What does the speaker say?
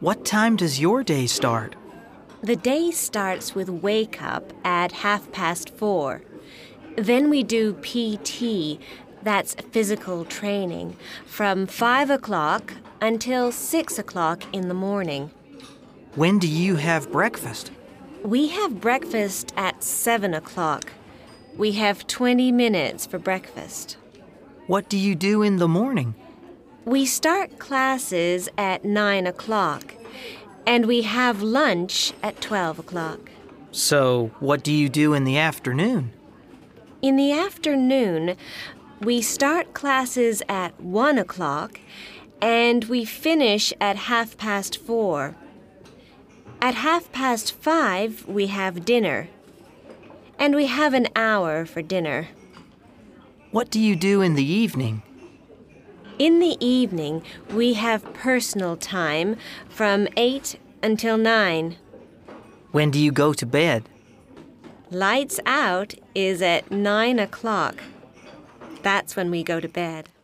What time does your day start? The day starts with wake up at 4:30. Then we do PT, that's physical training, from 5 o'clock until 6 o'clock in the morning. When do you have breakfast? We have breakfast at 7 o'clock. We have 20 minutes for breakfast. What do you do in the morning? We start classes at 9 o'clock. And we have lunch at 12 o'clock. So, what do you do in the afternoon? In the afternoon, we start classes at 1 o'clock and we finish at 4:30. At 5:30, we have dinner. And we have an hour for dinner. What do you do in the evening? In the evening, we have personal time from 8 until 9. When do you go to bed? Lights out is at 9 o'clock. That's when we go to bed.